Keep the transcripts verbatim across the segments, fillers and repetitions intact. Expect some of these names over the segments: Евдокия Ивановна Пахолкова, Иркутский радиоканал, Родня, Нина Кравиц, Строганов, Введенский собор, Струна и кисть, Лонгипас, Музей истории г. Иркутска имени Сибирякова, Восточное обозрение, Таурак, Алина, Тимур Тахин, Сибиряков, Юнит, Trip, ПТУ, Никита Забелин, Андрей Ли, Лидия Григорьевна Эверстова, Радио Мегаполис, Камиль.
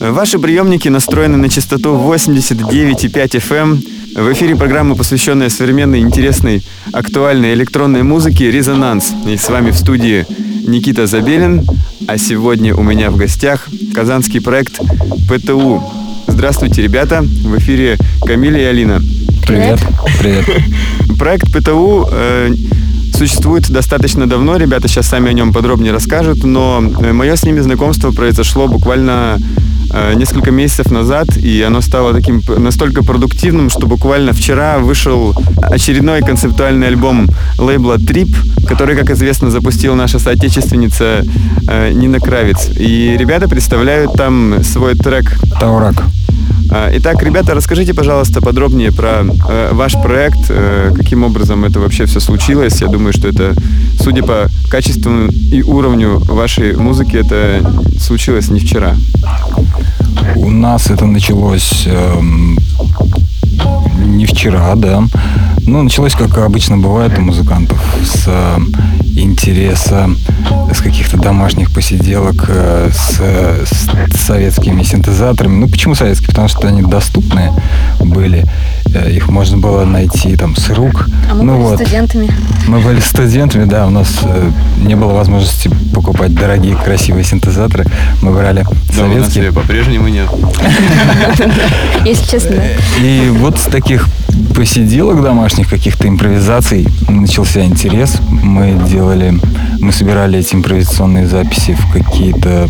Ваши приемники настроены на частоту восемьдесят девять и пять эф эм. В эфире программа, посвященная современной, интересной, актуальной электронной музыке «Резонанс». И с вами в студии Никита Забелин, а сегодня у меня в гостях казанский проект «ПТУ». Здравствуйте, ребята! В эфире Камиль и Алина. Привет! Привет! Проект «ПТУ» э, существует достаточно давно, ребята сейчас сами о нем подробнее расскажут, но мое с ними знакомство произошло буквально несколько месяцев назад, и оно стало таким настолько продуктивным, что буквально вчера вышел очередной концептуальный альбом лейбла Trip, который, как известно, запустила наша соотечественница Нина Кравиц. И ребята представляют там свой трек «Таурак». Итак, ребята, расскажите, пожалуйста, подробнее про э, ваш проект, э, каким образом это вообще все случилось. Я думаю, что это, судя по качеству и уровню вашей музыки, это случилось не вчера. У нас это началось э, не вчера, да. Ну, началось, как обычно бывает у музыкантов, с интереса, с каких-то домашних посиделок, с, с советскими синтезаторами. Ну, почему советские? Потому что они доступные были. Их можно было найти там с рук. А мы ну, были вот. студентами. Мы были студентами, да. У нас не было возможности покупать дорогие, красивые синтезаторы. Мы брали советские. Да, у нас по-прежнему нет. Если честно. И вот с таких посиделок домашних, каких-то импровизаций начался интерес. Мы делали, мы собирали эти импровизационные записи в какие-то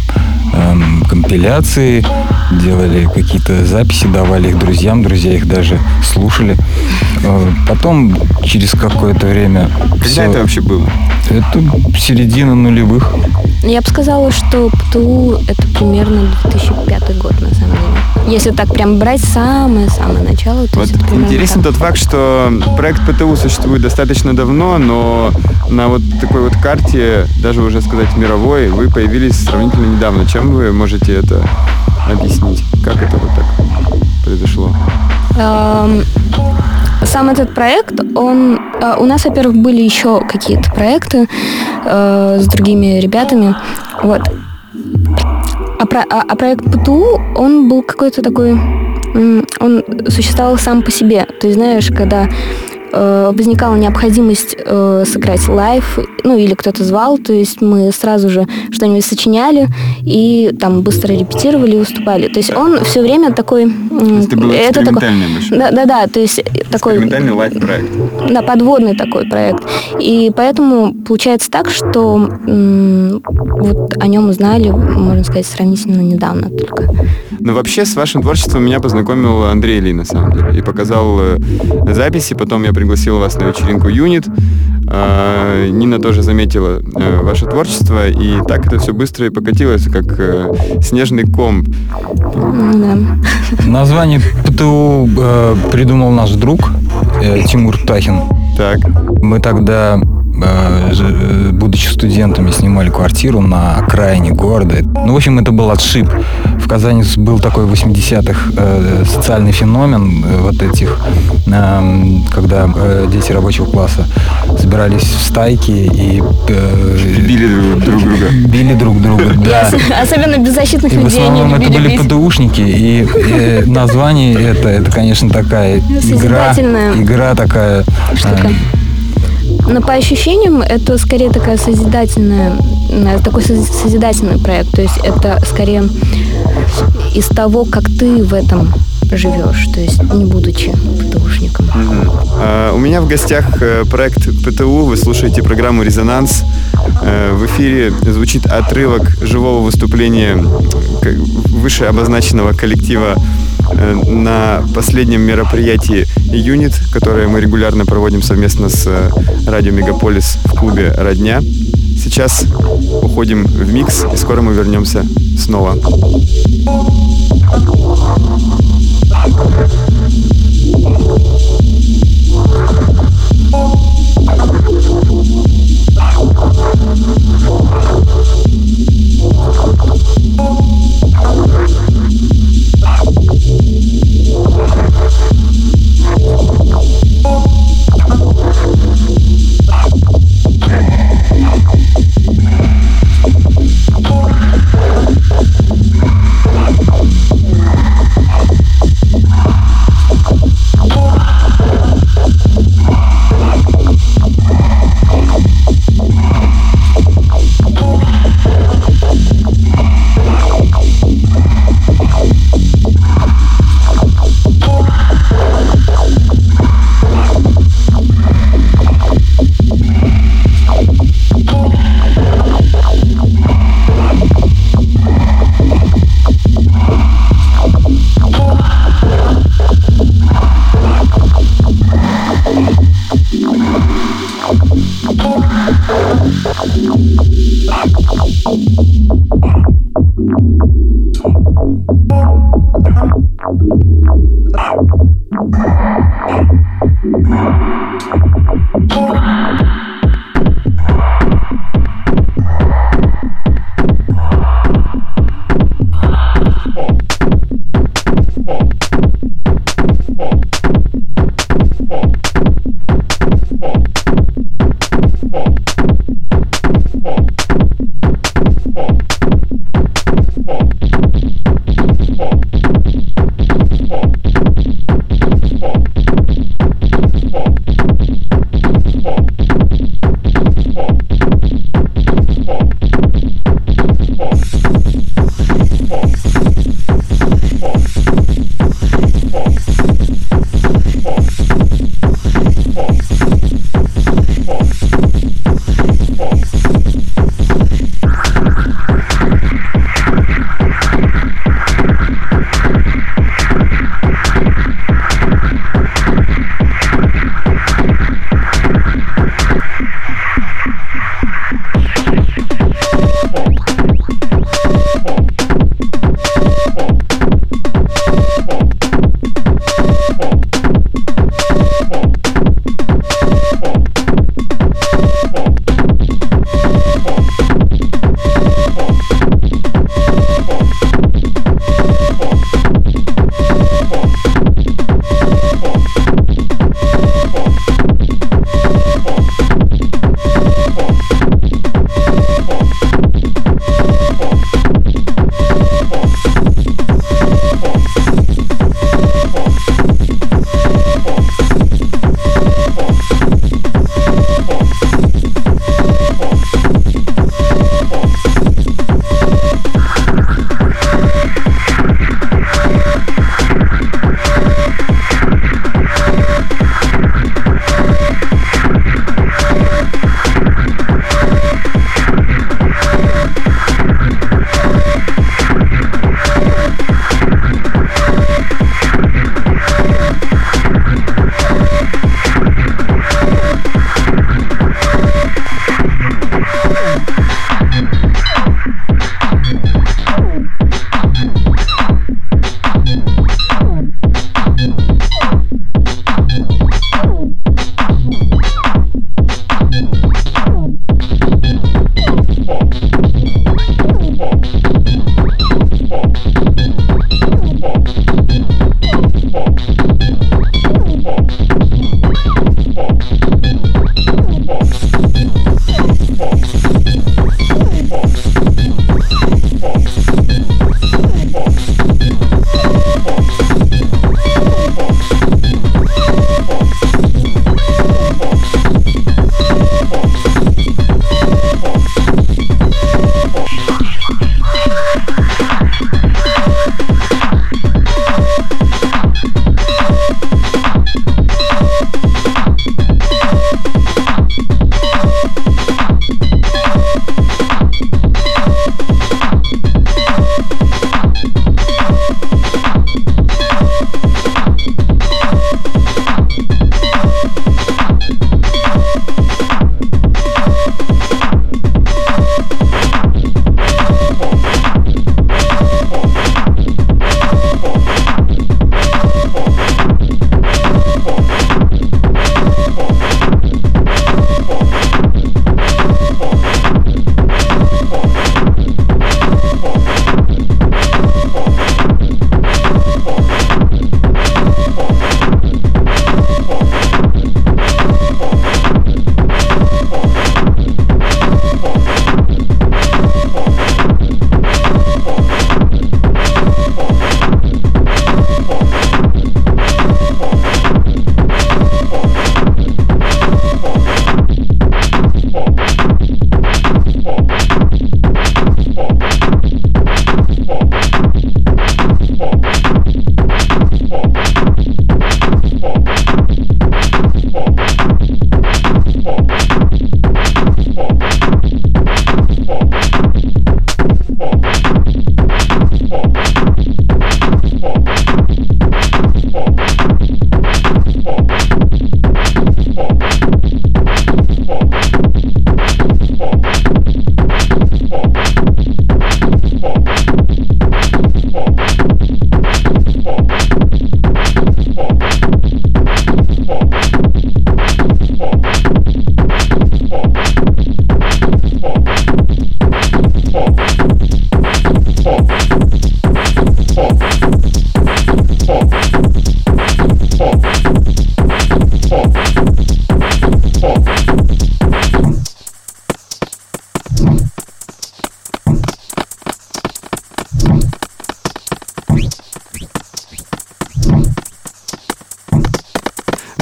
эм, компиляции, делали какие-то записи, давали их друзьям, друзья их даже слушали. Э, потом через какое-то время... Когда все... это вообще было? Это середина нулевых. Я бы сказала, что ПТУ это примерно две тысячи пятый год, на самом деле. Если так прям брать самое-самое начало, то вот интересен так. тот факт, что проект ПТУ существует достаточно давно, но на вот такой вот карте, даже уже сказать мировой, вы появились сравнительно недавно. Чем вы можете это объяснить? Как это вот так произошло? Um... Сам этот проект, он... У нас, во-первых, были еще какие-то проекты э, с другими ребятами. Вот. А, про, а, а проект ПТУ, он был какой-то такой... Он существовал сам по себе. Ты знаешь, когда э, возникала необходимость э, сыграть лайв, ну или кто-то звал, то есть мы сразу же что-нибудь сочиняли и там быстро репетировали и выступали. То есть он все время такой... Это был экспериментальный большой. Да-да-да, то есть такой... Экспериментальный лайв-проект. Да, подводный такой проект. И поэтому получается так, что м- вот о нем узнали, можно сказать, сравнительно недавно только. Но вообще с вашим творчеством меня познакомил Андрей Ли, на самом деле, и показал записи, потом я пригласил вас на вечеринку «Юнит». Нина тоже заметила э, ваше творчество, и так это все быстро и покатилось, как э, снежный ком. Mm-hmm. Название ПТУ э, придумал наш друг э, Тимур Тахин. Так. Мы тогда, э, будучи студентами, снимали квартиру на окраине города. Ну, в общем, это был отшиб. В Казани был такой восьмидесятых э, социальный феномен э, вот этих, э, когда э, дети рабочего класса собирались в стайки и... Э, били друг, друг друга. Били друг друга, да. Особенно беззащитных людей. И в основном это были ПТУшники, и э, название это, это, конечно, такая игра, игра такая... Штука. Э, Но по ощущениям это скорее такая созидательная, такой созидательный проект, то есть это скорее... из того, как ты в этом живешь, то есть не будучи ПТУшником. Mm-hmm. А, у меня в гостях проект ПТУ, вы слушаете программу «Резонанс». А, в эфире звучит отрывок живого выступления выше обозначенного коллектива на последнем мероприятии «Юнит», которое мы регулярно проводим совместно с Радио Мегаполис в клубе «Родня». сейчас уходим в микс, и скоро мы вернемся снова. Boom.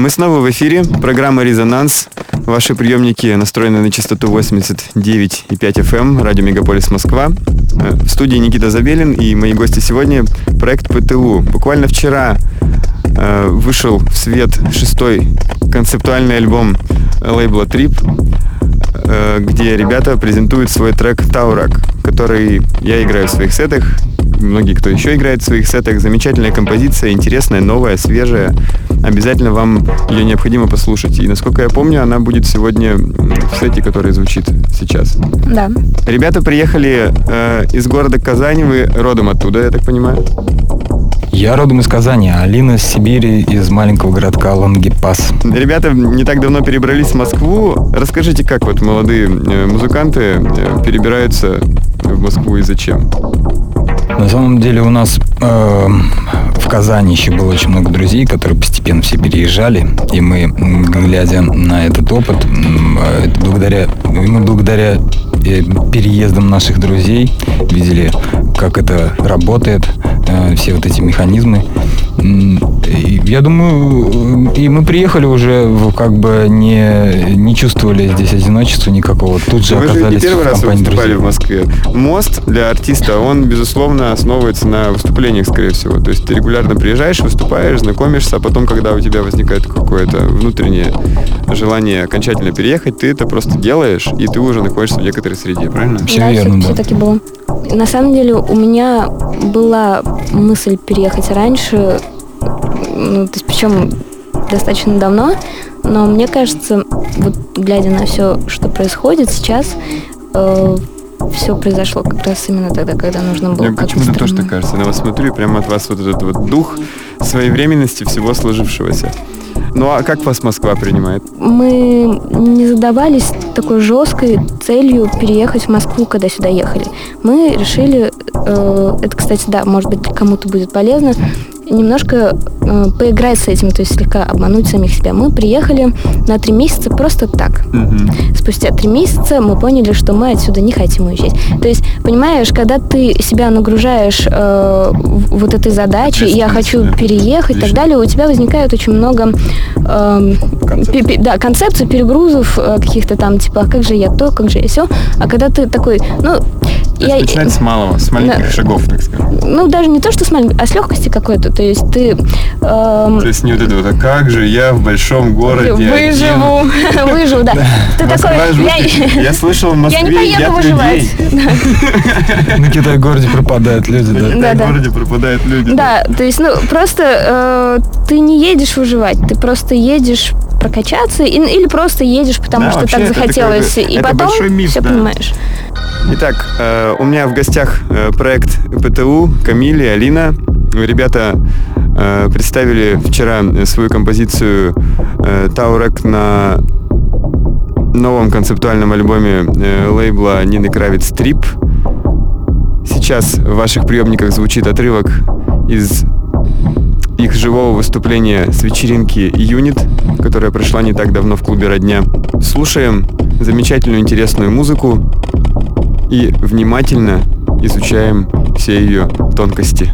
Мы снова в эфире. Программа «Резонанс». Ваши приемники настроены на частоту восемьдесят девять и пять эф эм, Радио Мегаполис Москва. В студии Никита Забелин и мои гости сегодня – проект ПТУ. Буквально вчера э, вышел в свет шестой концептуальный альбом лейбла Trip, э, где ребята презентуют свой трек «Таурак», который я играю в своих сетах. Многие, кто еще играет в своих сетах. Замечательная композиция, интересная, новая, свежая. Обязательно вам ее необходимо послушать. И, насколько я помню, она будет сегодня в сете, который звучит сейчас. Да. Ребята приехали э, из города Казань. Вы родом оттуда, я так понимаю? Я родом из Казани, а Алина из Сибири, из маленького городка Лонгипас. Ребята не так давно перебрались в Москву. Расскажите, как вот молодые музыканты перебираются в Москву и зачем? На самом деле у нас э, в Казани еще было очень много друзей, которые постепенно все переезжали, и мы, глядя на этот опыт, э, благодаря, мы благодаря э, переездам наших друзей видели, как это работает, э, все вот эти механизмы. И, я думаю, и мы приехали уже, как бы не, не чувствовали здесь одиночества никакого. Тут же вы оказались же не в компании друзей. В Москве. Мост для артиста, он, безусловно, основывается на выступлениях, скорее всего. То есть ты регулярно приезжаешь, выступаешь, знакомишься, а потом, когда у тебя возникает какое-то внутреннее желание окончательно переехать, ты это просто делаешь, и ты уже находишься в некоторой среде, правильно? Все да, верно, все, да. Все-таки было. На самом деле у меня была мысль переехать раньше, ну, то есть, причем достаточно давно, но мне кажется, вот глядя на все, что происходит сейчас, э- все произошло как раз именно тогда, когда нужно было. Мне почему-то странно. Тоже так кажется. На вас смотрю, и прямо от вас вот этот вот дух своевременности всего сложившегося. Ну а как вас Москва принимает? Мы не задавались такой жесткой целью переехать в Москву, когда сюда ехали. Мы решили, э, это, кстати, да, может быть, кому-то будет полезно, немножко э, поиграть с этим, то есть слегка обмануть самих себя. Мы приехали на три месяца просто так. Mm-hmm. Спустя три месяца мы поняли, что мы отсюда не хотим уезжать. То есть, понимаешь, когда ты себя нагружаешь э, вот этой задачей, я хочу да. переехать и так далее, у тебя возникает очень много э, концепций. Пи- пи- да, концепций, перегрузов э, каких-то там, типа, а как же я то, как же я сё. А когда ты такой, ну... То есть начинать с малого, с маленьких на, шагов, так сказать. Ну, даже не то, что с маленьких, а с легкости какой-то. То есть ты... Эм, то есть не вот это вот, а как же я в большом городе... Выживу, один. выживу, да. Ты такой... Я, я слышал в Москве, я не поеду выживать. На Китай-городе пропадают люди, да? На Китай-городе пропадают люди. Да, то есть, ну, просто ты не едешь выживать, ты просто едешь прокачаться или просто едешь, потому что так захотелось. И потом все понимаешь. Итак, э, у меня в гостях э, проект ПТУ, Камиль и Алина. Ребята э, представили вчера свою композицию э, «Таурак» на новом концептуальном альбоме э, лейбла Нины Кравиц «Trip». Сейчас в ваших приемниках звучит отрывок из их живого выступления с вечеринки «Юнит», которая прошла не так давно в клубе «Родня». Слушаем замечательную, интересную музыку и внимательно изучаем все ее тонкости.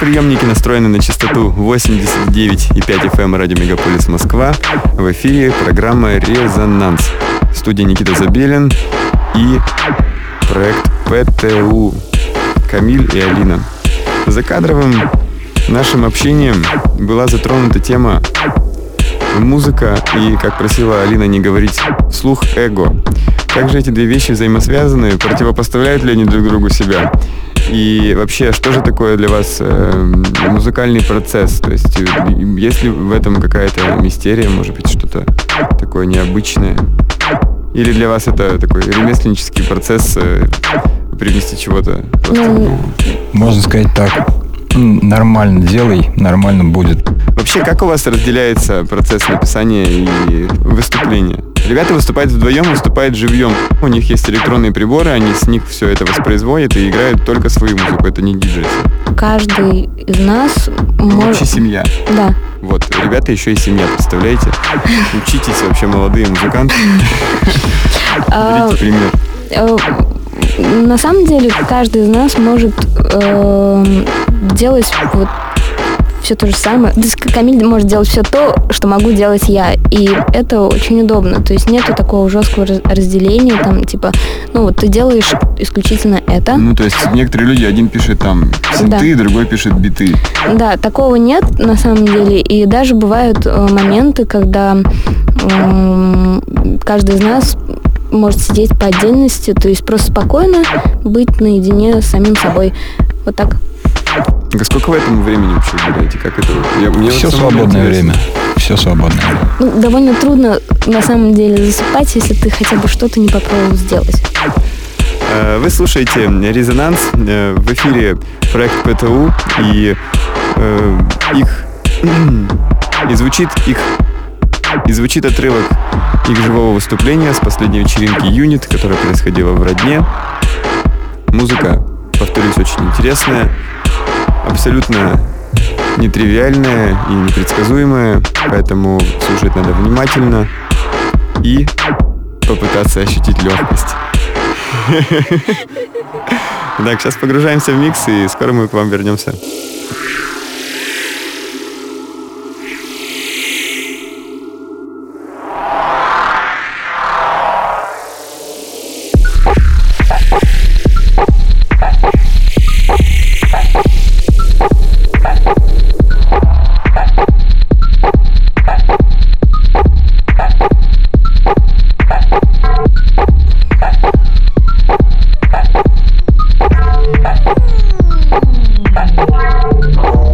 Приемники настроены на частоту восемьдесят девять и пять эф эм Радио Мегаполис Москва. В эфире программа «Резонанс». Студия Никита Забелин и проект ПТУ. Камиль и Алина. За кадровым нашим общением была затронута тема музыка и, как просила Алина не говорить вслух, эго. Как же эти две вещи взаимосвязаны? Противопоставляют ли они друг другу себя? И вообще, что же такое для вас э, музыкальный процесс? То есть, есть ли в этом какая-то мистерия, может быть, что-то такое необычное? Или для вас это такой ремесленнический процесс э, привнести чего-то? Просто... Можно сказать так. Нормально делай, нормально будет. Вообще, как у вас разделяется процесс написания и выступления? Ребята выступают вдвоем, выступают живьем. У них есть электронные приборы, они с них все это воспроизводят и играют только свою музыку, это не диджей. Каждый из нас... Мож... Вообще семья. Да. Вот, ребята еще и семья, представляете? Учитесь вообще, молодые музыканты. Берите пример. На самом деле, каждый из нас может делать вот все то же самое. То есть Камиль может делать все то, что могу делать я. И это очень удобно. То есть нету такого жесткого разделения, там, типа, ну вот ты делаешь исключительно это. Ну, то есть некоторые люди, один пишет там синты, да, другой пишет биты. Да, такого нет на самом деле. И даже бывают э, моменты, когда э, каждый из нас может сидеть по отдельности, то есть просто спокойно быть наедине с самим собой. Вот так. Сколько в этом времени вообще уделяете? Как это? Я, мне Все вот свободное время. Все свободное время. Ну, довольно трудно, на самом деле, засыпать, если ты хотя бы что-то не попробовал сделать. Вы слушаете «Резонанс». В эфире проект ПТУ. И э, их... и звучит их... И звучит отрывок их живого выступления с последней вечеринки «Юнит», которая происходила в Родне. Музыка, повторюсь, очень интересная, абсолютно нетривиальная и непредсказуемая, поэтому слушать надо внимательно и попытаться ощутить легкость. Так, сейчас погружаемся в микс, и скоро мы к вам вернемся. Oh.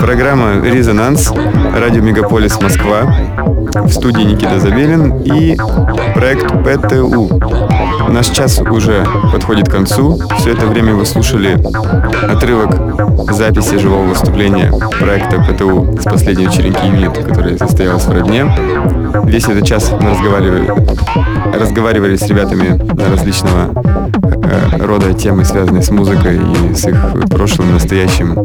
Программа «Резонанс», Радио Мегаполис Москва, в студии Никита Забелин и проект ПТУ. Наш час уже подходит к концу. Все это время вы слушали отрывок записи живого выступления проекта ПТУ с последней вечеринки Юнит, которая состоялась в Родне. Весь этот час мы разговаривали, разговаривали с ребятами на различного рода темы, связанные с музыкой и с их прошлым, настоящим.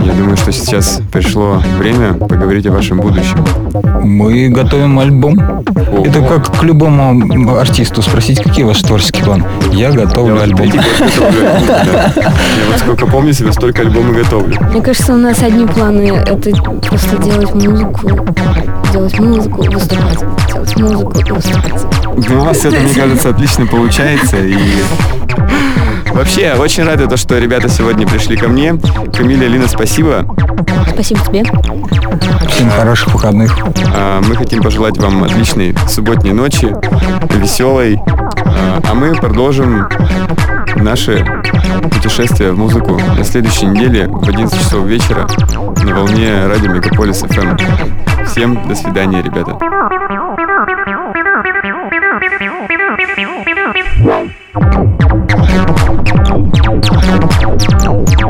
Я думаю, что сейчас пришло время поговорить о вашем будущем. Мы готовим альбом. О-о-о. Это как к любому артисту спросить, какие ваши творческие планы. Я готовлю я альбом. Я вот сколько помню себя, столько альбомы готовлю. Мне кажется, у нас одни планы. Это просто делать музыку, делать музыку, выступать, делать музыку, выступать. Ну, у вас это, мне кажется, отлично получается. И вообще, очень рады, то, что ребята сегодня пришли ко мне. Камиль, Алина, спасибо. Спасибо тебе. Всем хороших выходных. Мы хотим пожелать вам отличной субботней ночи, веселой. А мы продолжим наше путешествие в музыку на следующей неделе в одиннадцать часов вечера на волне Радио Мегаполис эф эм. Всем до свидания, ребята. Wow.